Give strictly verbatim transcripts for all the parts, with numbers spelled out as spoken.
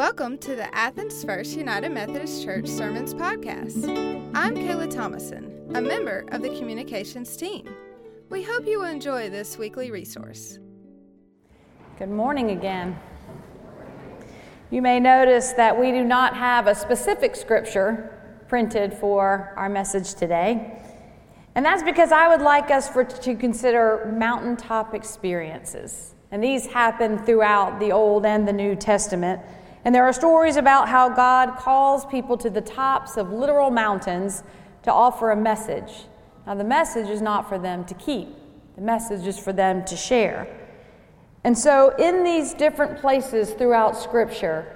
Welcome to the Athens First United Methodist Church Sermons Podcast. I'm Kayla Thomason, a member of the communications team. We hope you will enjoy this weekly resource. Good morning again. You may notice that we do not have a specific scripture printed for our message today. And that's because I would like us for, to consider mountaintop experiences. And these happen throughout the Old and the New Testament. And there are stories about how God calls people to the tops of literal mountains to offer a message. Now, the message is not for them to keep. The message is for them to share. And so in these different places throughout Scripture,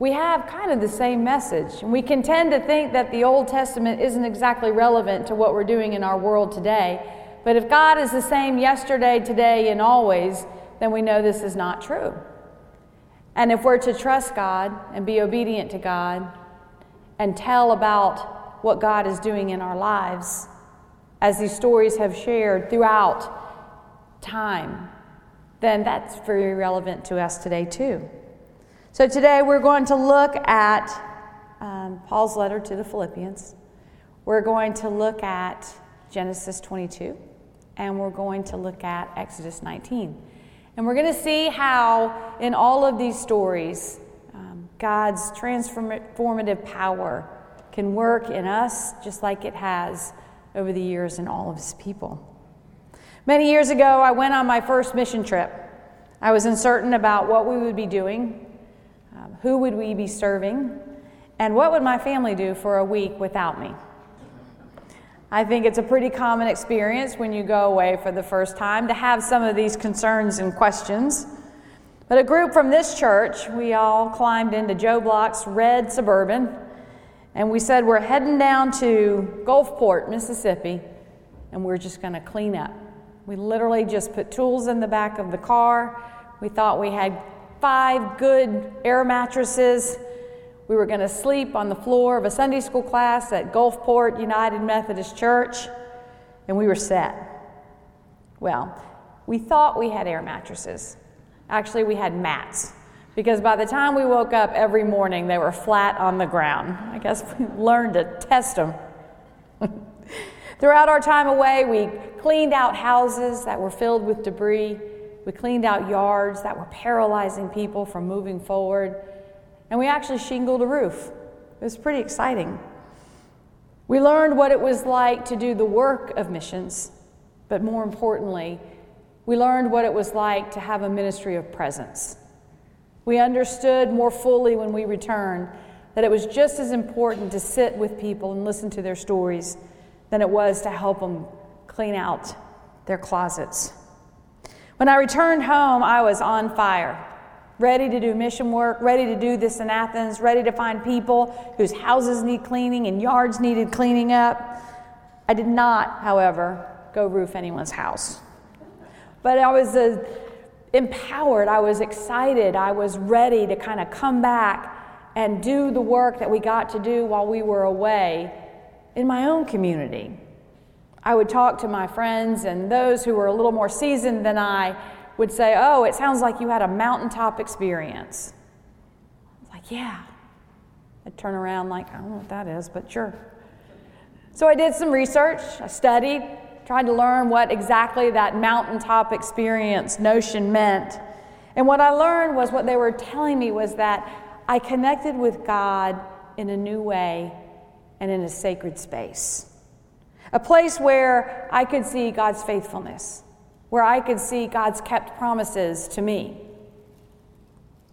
we have kind of the same message. And we can tend to think that the Old Testament isn't exactly relevant to what we're doing in our world today. But if God is the same yesterday, today, and always, then we know this is not true. And if we're to trust God and be obedient to God and tell about what God is doing in our lives, as these stories have shared throughout time, then that's very relevant to us today too. So today we're going to look at um, Paul's letter to the Philippians. We're going to look at Genesis twenty-two, and we're going to look at Exodus nineteen. And we're going to see how in all of these stories, um, God's transformative power can work in us just like it has over the years in all of his people. Many years ago, I went on my first mission trip. I was uncertain about what we would be doing, um, who would we be serving, and what would my family do for a week without me. I think it's a pretty common experience when you go away for the first time to have some of these concerns and questions. But a group from this church, we all climbed into Joe Block's red Suburban, and we said we're heading down to Gulfport, Mississippi, and we're just going to clean up. We literally just put tools in the back of the car. We thought we had five good air mattresses. We were going to sleep on the floor of a Sunday school class at Gulfport United Methodist Church, and we were set. Well, we thought we had air mattresses. Actually, we had mats, because by the time we woke up every morning, they were flat on the ground. I guess we learned to test them. Throughout our time away, we cleaned out houses that were filled with debris. We cleaned out yards that were paralyzing people from moving forward. And we actually shingled a roof. It was pretty exciting. We learned what it was like to do the work of missions, but more importantly, we learned what it was like to have a ministry of presence. We understood more fully when we returned that it was just as important to sit with people and listen to their stories than it was to help them clean out their closets. When I returned home, I was on fire. Ready to do mission work, ready to do this in Athens, ready to find people whose houses need cleaning and yards needed cleaning up. I did not, however, go roof anyone's house. But I was uh, empowered, I was excited, I was ready to kind of come back and do the work that we got to do while we were away in my own community. I would talk to my friends, and those who were a little more seasoned than I would say, "Oh, it sounds like you had a mountaintop experience." I was like, "Yeah." I'd turn around like, "I don't know what that is, but sure." So I did some research, I studied, tried to learn what exactly that mountaintop experience notion meant. And what I learned was what they were telling me was that I connected with God in a new way and in a sacred space. A place where I could see God's faithfulness, where I could see God's kept promises to me.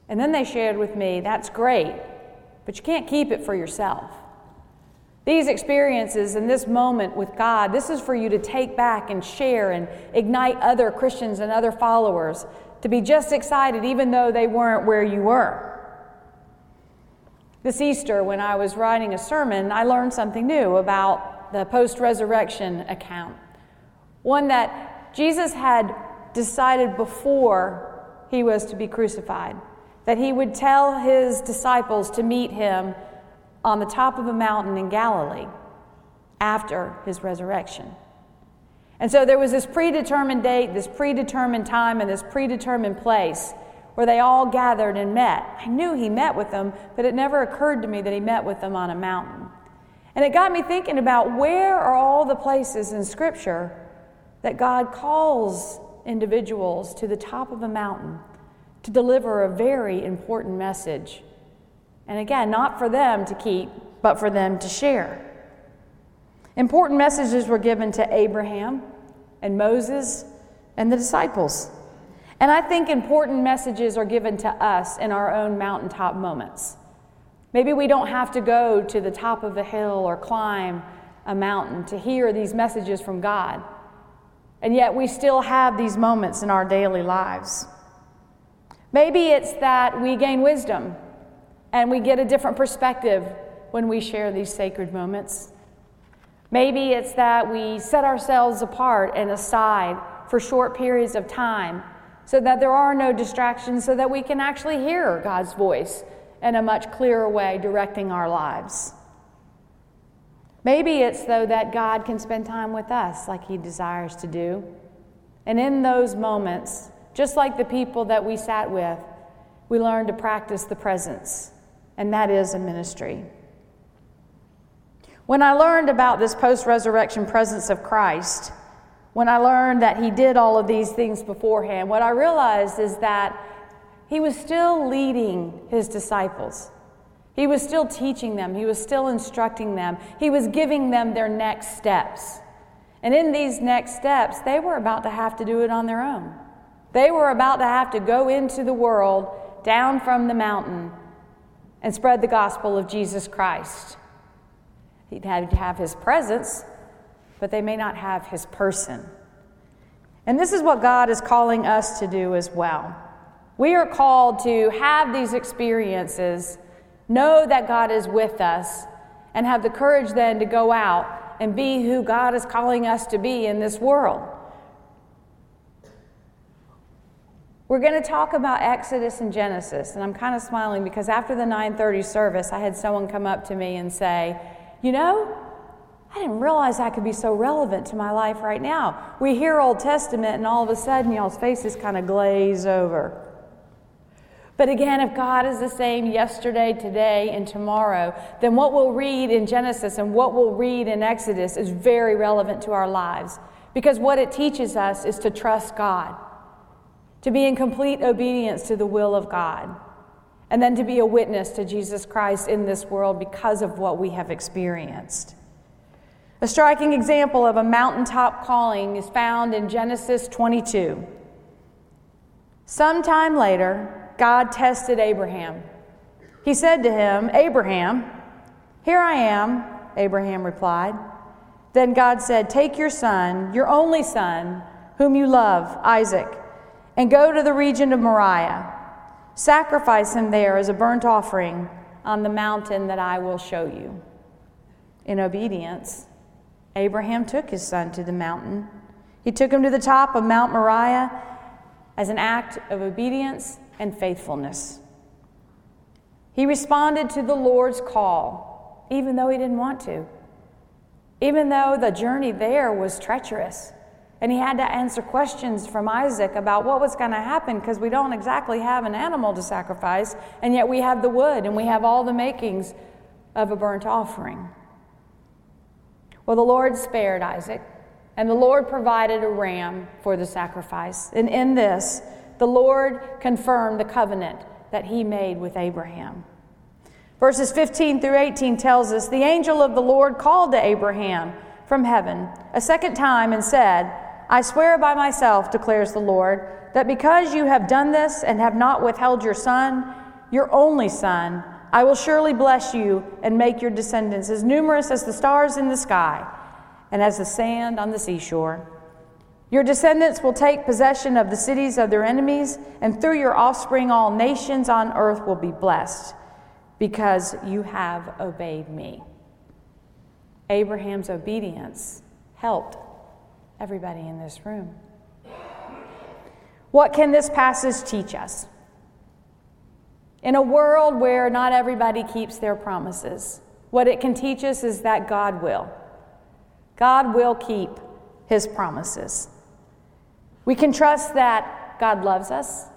And then they shared with me, "That's great, but you can't keep it for yourself. These experiences and this moment with God, this is for you to take back and share and ignite other Christians and other followers to be just excited even though they weren't where you were." This Easter, when I was writing a sermon, I learned something new about the post-resurrection account. One that Jesus had decided before he was to be crucified that he would tell his disciples to meet him on the top of a mountain in Galilee after his resurrection. And so there was this predetermined date, this predetermined time, and this predetermined place where they all gathered and met. I knew he met with them, but it never occurred to me that he met with them on a mountain. And it got me thinking about where are all the places in Scripture that God calls individuals to the top of a mountain to deliver a very important message. And again, not for them to keep, but for them to share. Important messages were given to Abraham and Moses and the disciples. And I think important messages are given to us in our own mountaintop moments. Maybe we don't have to go to the top of a hill or climb a mountain to hear these messages from God. And yet we still have these moments in our daily lives. Maybe it's that we gain wisdom and we get a different perspective when we share these sacred moments. Maybe it's that we set ourselves apart and aside for short periods of time so that there are no distractions, so that we can actually hear God's voice in a much clearer way directing our lives. Maybe it's, though, that God can spend time with us like he desires to do. And in those moments, just like the people that we sat with, we learn to practice the presence, and that is a ministry. When I learned about this post-resurrection presence of Christ, when I learned that he did all of these things beforehand, what I realized is that he was still leading his disciples. He was still teaching them. He was still instructing them. He was giving them their next steps. And in these next steps, they were about to have to do it on their own. They were about to have to go into the world, down from the mountain, and spread the gospel of Jesus Christ. He'd had to have his presence, but they may not have his person. And this is what God is calling us to do as well. We are called to have these experiences, know that God is with us, and have the courage then to go out and be who God is calling us to be in this world. We're going to talk about Exodus and Genesis, and I'm kind of smiling because after the nine thirty service, I had someone come up to me and say, you know, I didn't realize I could be so relevant to my life right now. We hear Old Testament, and all of a sudden, y'all's faces kind of glaze over. But again, if God is the same yesterday, today, and tomorrow, then what we'll read in Genesis and what we'll read in Exodus is very relevant to our lives, because what it teaches us is to trust God, to be in complete obedience to the will of God, and then to be a witness to Jesus Christ in this world because of what we have experienced. A striking example of a mountaintop calling is found in Genesis twenty-two. Sometime later, God tested Abraham. He said to him, "Abraham." "Here I am," Abraham replied. Then God said, "Take your son, your only son, whom you love, Isaac, and go to the region of Moriah. Sacrifice him there as a burnt offering on the mountain that I will show you." In obedience, Abraham took his son to the mountain. He took him to the top of Mount Moriah as an act of obedience and faithfulness. He responded to the Lord's call, even though he didn't want to, even though the journey there was treacherous. And he had to answer questions from Isaac about what was going to happen, because we don't exactly have an animal to sacrifice, and yet we have the wood and we have all the makings of a burnt offering. Well, the Lord spared Isaac, and the Lord provided a ram for the sacrifice. And in this, the Lord confirmed the covenant that he made with Abraham. Verses fifteen through eighteen tells us, "The angel of the Lord called to Abraham from heaven a second time and said, 'I swear by myself, declares the Lord, that because you have done this and have not withheld your son, your only son, I will surely bless you and make your descendants as numerous as the stars in the sky and as the sand on the seashore. Your descendants will take possession of the cities of their enemies, and through your offspring all nations on earth will be blessed, because you have obeyed me.'" Abraham's obedience helped everybody in this room. What can this passage teach us? In a world where not everybody keeps their promises, what it can teach us is that God will. God will keep his promises. We can trust that God loves us,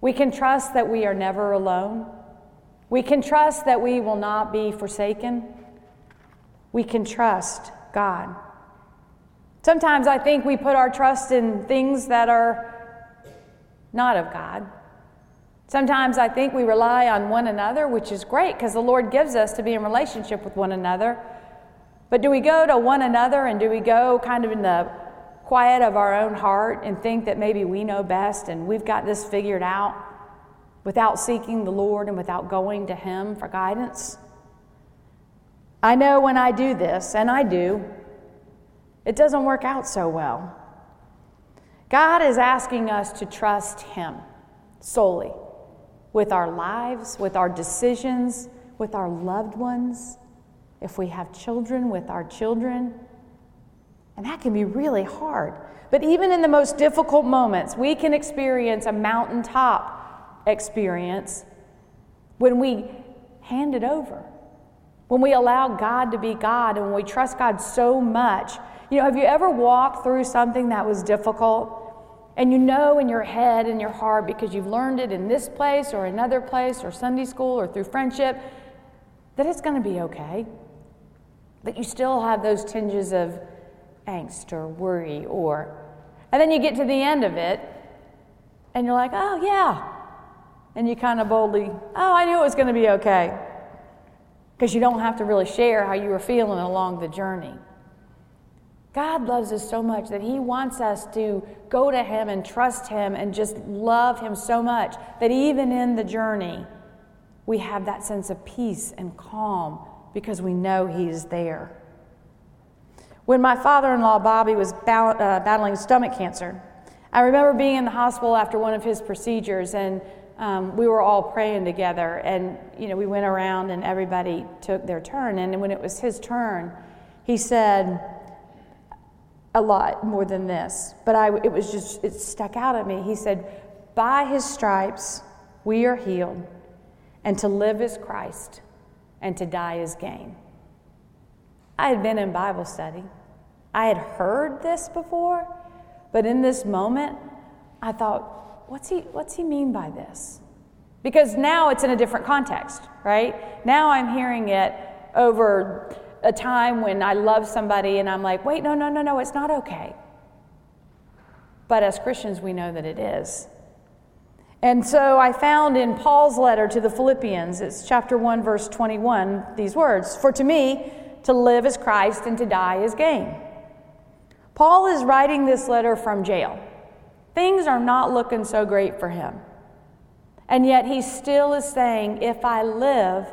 We can trust that we are never alone. We can trust that we will not be forsaken. We can trust God. Sometimes I think we put our trust in things that are not of God. Sometimes I think we rely on one another, which is great because the Lord gives us to be in relationship with one another. But do we go to one another and do we go kind of in the quiet of our own heart and think that maybe we know best and we've got this figured out without seeking the Lord and without going to Him for guidance? I know when I do this, and I do, it doesn't work out so well. God is asking us to trust Him solely. With our lives, with our decisions, with our loved ones, if we have children, with our children. And that can be really hard. But even in the most difficult moments, we can experience a mountaintop experience when we hand it over, when we allow God to be God and when we trust God so much. You know, have you ever walked through something that was difficult? And you know in your head, in your heart, because you've learned it in this place or another place or Sunday school or through friendship, that it's going to be okay. But you still have those tinges of angst or worry or... And then you get to the end of it, and you're like, oh, yeah. And you kind of boldly, oh, I knew it was going to be okay. Because you don't have to really share how you were feeling along the journey. God loves us so much that He wants us to go to Him and trust Him and just love Him so much that even in the journey, we have that sense of peace and calm because we know He is there. When my father-in-law, Bobby, was bow- uh, battling stomach cancer, I remember being in the hospital after one of his procedures, and um, we were all praying together, and you know, we went around and everybody took their turn, and when it was his turn, he said, a lot more than this, but I, it was just, it stuck out at me. He said, by His stripes we are healed, and to live is Christ, and to die is gain. I had been in Bible study. I had heard this before, but in this moment, I thought, what's he, what's he mean by this? Because now it's in a different context, right? Now I'm hearing it over a time when I love somebody and I'm like, wait, no, no, no, no, it's not okay. But as Christians, we know that it is. And so I found in Paul's letter to the Philippians, it's chapter one, verse twenty-one, these words, for to me, to live is Christ and to die is gain. Paul is writing this letter from jail. Things are not looking so great for him. And yet he still is saying, if I live,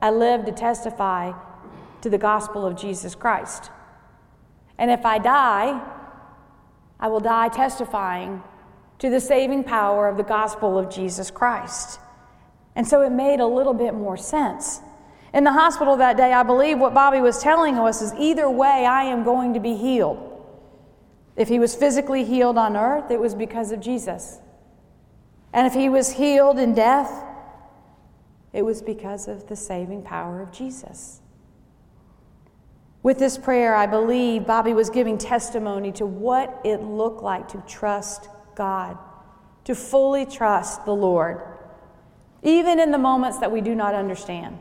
I live to testify to the gospel of Jesus Christ. And if I die, I will die testifying to the saving power of the gospel of Jesus Christ. And so it made a little bit more sense. In the hospital that day, I believe what Bobby was telling us is either way, I am going to be healed. If he was physically healed on earth, it was because of Jesus. And if he was healed in death, it was because of the saving power of Jesus. With this prayer, I believe Bobby was giving testimony to what it looked like to trust God, to fully trust the Lord, even in the moments that we do not understand.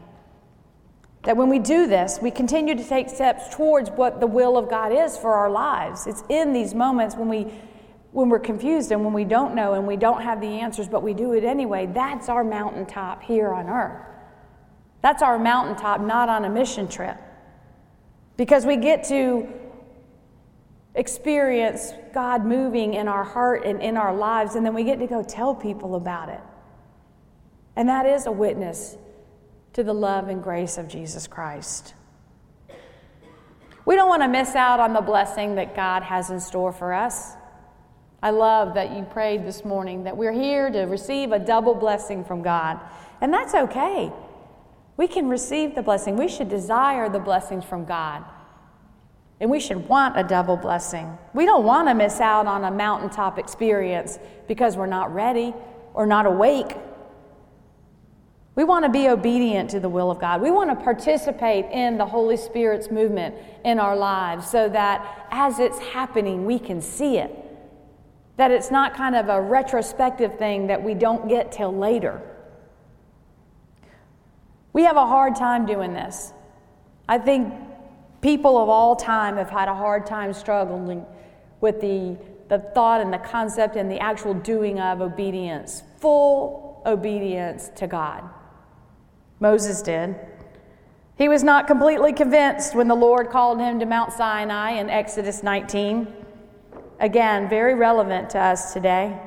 That when we do this, we continue to take steps towards what the will of God is for our lives. It's in these moments when, we, when we're confused and when we don't know and we don't have the answers, but we do it anyway. That's our mountaintop here on earth. That's our mountaintop, not on a mission trip. Because we get to experience God moving in our heart and in our lives, and then we get to go tell people about it. And that is a witness to the love and grace of Jesus Christ. We don't want to miss out on the blessing that God has in store for us. I love that you prayed this morning that we're here to receive a double blessing from God. And that's okay. We can receive the blessing. We should desire the blessings from God. And we should want a double blessing. We don't want to miss out on a mountaintop experience because we're not ready or not awake. We want to be obedient to the will of God. We want to participate in the Holy Spirit's movement in our lives so that as it's happening, we can see it. that it's not kind of a retrospective thing that we don't get till later. We have a hard time doing this. I think people of all time have had a hard time struggling with the, the thought and the concept and the actual doing of obedience, full obedience to God. Moses did. He was not completely convinced when the Lord called him to Mount Sinai in Exodus nineteen. Again, very relevant to us today.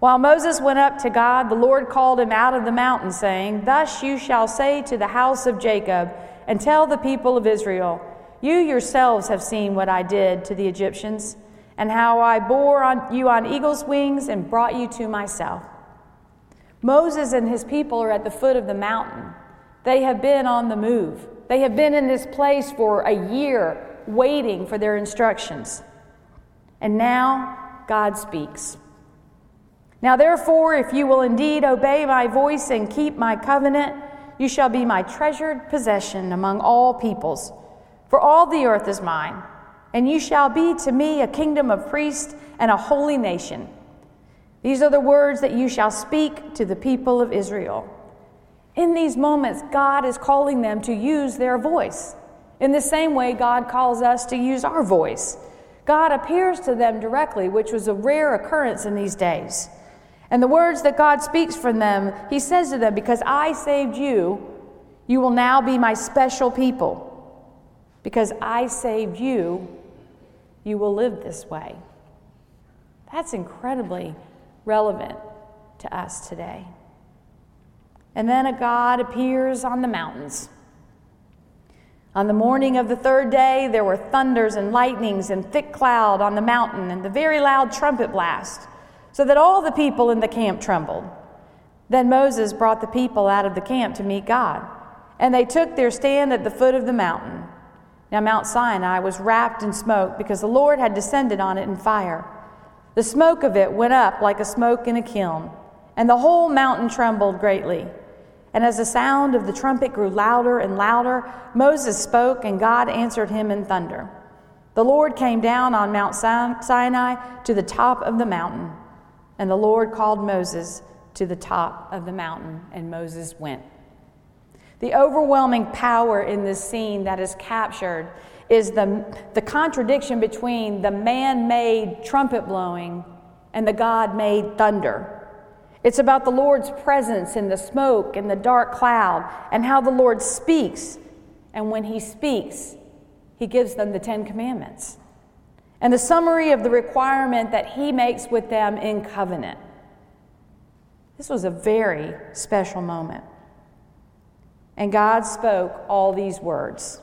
While Moses went up to God, the Lord called him out of the mountain, saying, "Thus you shall say to the house of Jacob, and tell the people of Israel, you yourselves have seen what I did to the Egyptians, and how I bore on you on eagle's wings and brought you to myself." Moses and his people are at the foot of the mountain. They have been on the move. They have been in this place for a year, waiting for their instructions. And now God speaks. "Now therefore, if you will indeed obey my voice and keep my covenant, you shall be my treasured possession among all peoples, for all the earth is mine, and you shall be to me a kingdom of priests and a holy nation. These are the words that you shall speak to the people of Israel." In these moments, God is calling them to use their voice. In the same way, God calls us to use our voice. God appears to them directly, which was a rare occurrence in these days. And the words that God speaks from them, he says to them, "Because I saved you, you will now be my special people. Because I saved you, you will live this way." That's incredibly relevant to us today. And then a God appears on the mountains. "On the morning of the third day, there were thunders and lightnings and thick cloud on the mountain and the very loud trumpet blast, so that all the people in the camp trembled. Then Moses brought the people out of the camp to meet God, and they took their stand at the foot of the mountain. Now Mount Sinai was wrapped in smoke because the Lord had descended on it in fire. The smoke of it went up like a smoke in a kiln, and the whole mountain trembled greatly. And as the sound of the trumpet grew louder and louder, Moses spoke, and God answered him in thunder. The Lord came down on Mount Sinai to the top of the mountain. And the Lord called Moses to the top of the mountain, and Moses went." The overwhelming power in this scene that is captured is the, the contradiction between the man-made trumpet blowing and the God-made thunder. It's about the Lord's presence in the smoke and the dark cloud and how the Lord speaks. And when he speaks, he gives them the Ten Commandments. And the summary of the requirement that he makes with them in covenant. This was a very special moment. "And God spoke all these words.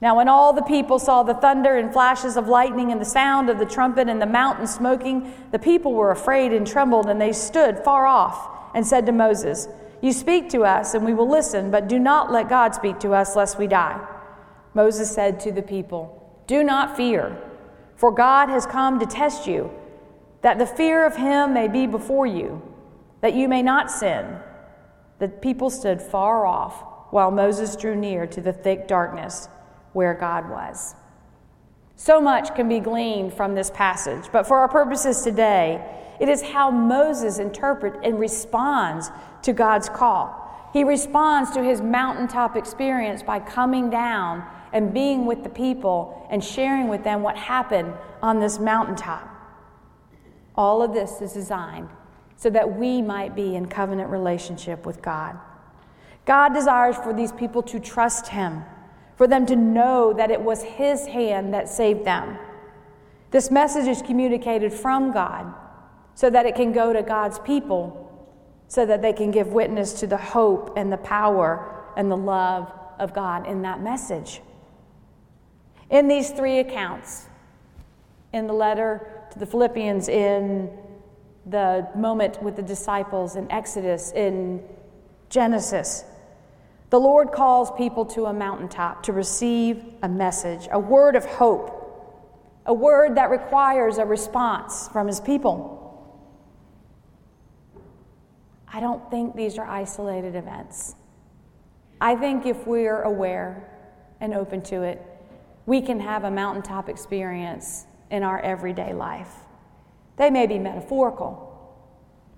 Now when all the people saw the thunder and flashes of lightning and the sound of the trumpet and the mountain smoking, the people were afraid and trembled, and they stood far off and said to Moses, 'You speak to us, and we will listen, but do not let God speak to us, lest we die.' Moses said to the people, 'Do not fear. For God has come to test you, that the fear of him may be before you, that you may not sin.' The people stood far off while Moses drew near to the thick darkness where God was." So much can be gleaned from this passage, but for our purposes today, it is how Moses interprets and responds to God's call. He responds to his mountaintop experience by coming down and being with the people and sharing with them what happened on this mountaintop. All of this is designed so that we might be in covenant relationship with God. God desires for these people to trust him, for them to know that it was his hand that saved them. This message is communicated from God so that it can go to God's people, so that they can give witness to the hope and the power and the love of God in that message. In these three accounts, in the letter to the Philippians, in the moment with the disciples, in Exodus, in Genesis, the Lord calls people to a mountaintop to receive a message, a word of hope, a word that requires a response from his people. I don't think these are isolated events. I think if we're aware and open to it, we can have a mountaintop experience in our everyday life. They may be metaphorical,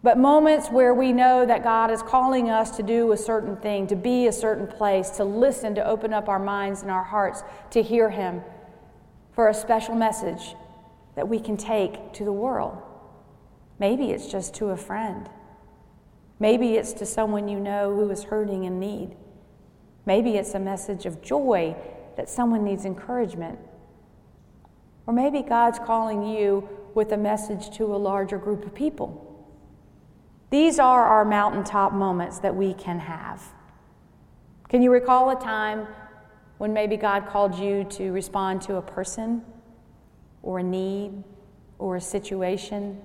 but moments where we know that God is calling us to do a certain thing, to be a certain place, to listen, to open up our minds and our hearts, to hear him for a special message that we can take to the world. Maybe it's just to a friend. Maybe it's to someone you know who is hurting in need. Maybe it's a message of joy that someone needs encouragement. Or maybe God's calling you with a message to a larger group of people. These are our mountaintop moments that we can have. Can you recall a time when maybe God called you to respond to a person or a need or a situation?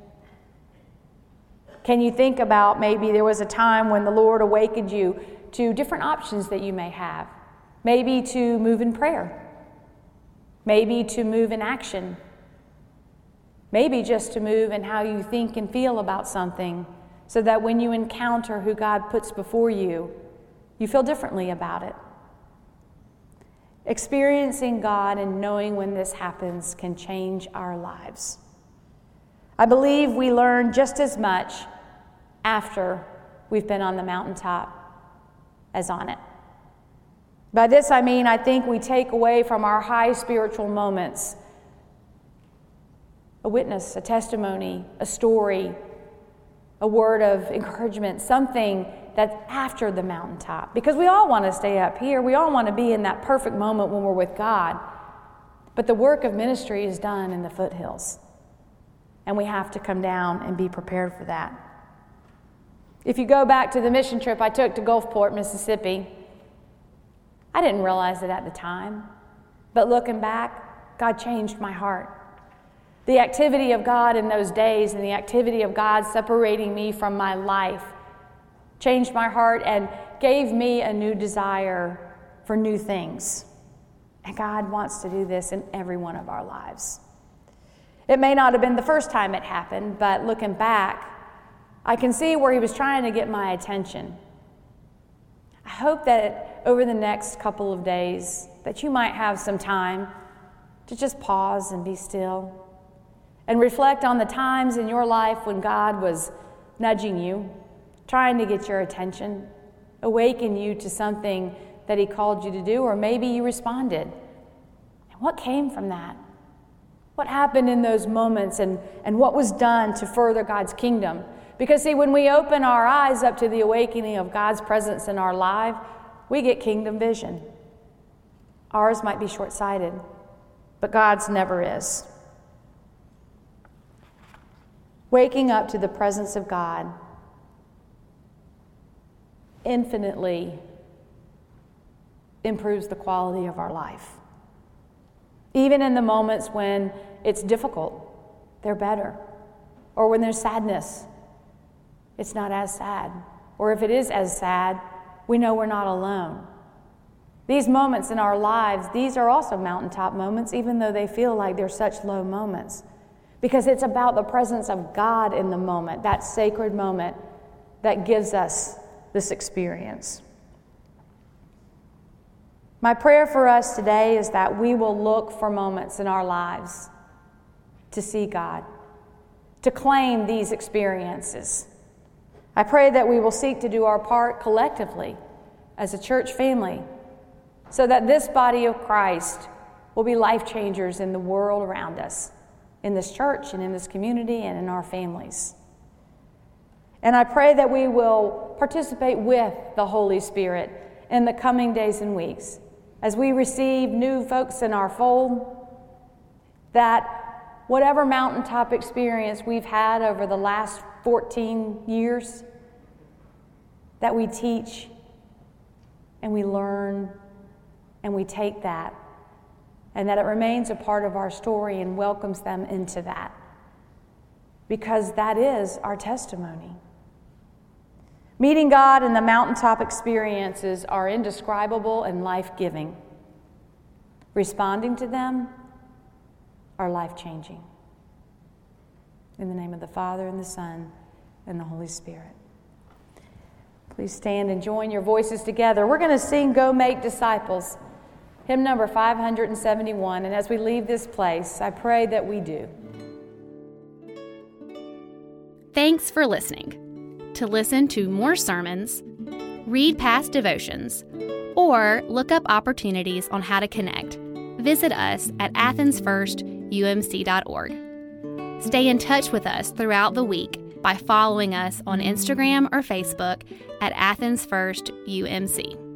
Can you think about maybe there was a time when the Lord awakened you to different options that you may have? Maybe to move in prayer. Maybe to move in action. Maybe just to move in how you think and feel about something, so that when you encounter who God puts before you, you feel differently about it. Experiencing God and knowing when this happens can change our lives. I believe we learn just as much after we've been on the mountaintop as on it. By this I mean I think we take away from our high spiritual moments a witness, a testimony, a story, a word of encouragement, something that's after the mountaintop. Because we all want to stay up here. We all want to be in that perfect moment when we're with God. But the work of ministry is done in the foothills. And we have to come down and be prepared for that. If you go back to the mission trip I took to Gulfport, Mississippi, I didn't realize it at the time. But looking back, God changed my heart. The activity of God in those days and the activity of God separating me from my life changed my heart and gave me a new desire for new things. And God wants to do this in every one of our lives. It may not have been the first time it happened, but looking back, I can see where he was trying to get my attention. I hope that over the next couple of days that you might have some time to just pause and be still, and reflect on the times in your life when God was nudging you, trying to get your attention, awaken you to something that he called you to do, or maybe you responded. And what came from that? What happened in those moments, and, and what was done to further God's kingdom? Because see, when we open our eyes up to the awakening of God's presence in our life, we get kingdom vision. Ours might be short-sighted, but God's never is. Waking up to the presence of God infinitely improves the quality of our life. Even in the moments when it's difficult, they're better. Or when there's sadness, it's not as sad. Or if it is as sad, we know we're not alone. These moments in our lives, these are also mountaintop moments, even though they feel like they're such low moments. Because it's about the presence of God in the moment, that sacred moment that gives us this experience. My prayer for us today is that we will look for moments in our lives to see God, to claim these experiences. I pray that we will seek to do our part collectively as a church family so that this body of Christ will be life changers in the world around us, in this church and in this community and in our families. And I pray that we will participate with the Holy Spirit in the coming days and weeks as we receive new folks in our fold, that whatever mountaintop experience we've had over the last fourteen years, that we teach and we learn and we take that, and that it remains a part of our story and welcomes them into that. Because that is our testimony. Meeting God and the mountaintop experiences are indescribable and life-giving. Responding to them are life-changing. In the name of the Father, and the Son, and the Holy Spirit. Please stand and join your voices together. We're going to sing Go Make Disciples, hymn number five hundred seventy-one, and as we leave this place, I pray that we do. Thanks for listening. To listen to more sermons, read past devotions, or look up opportunities on how to connect, visit us at athens first u m c dot org. Stay in touch with us throughout the week by following us on Instagram or Facebook at Athens First U M C.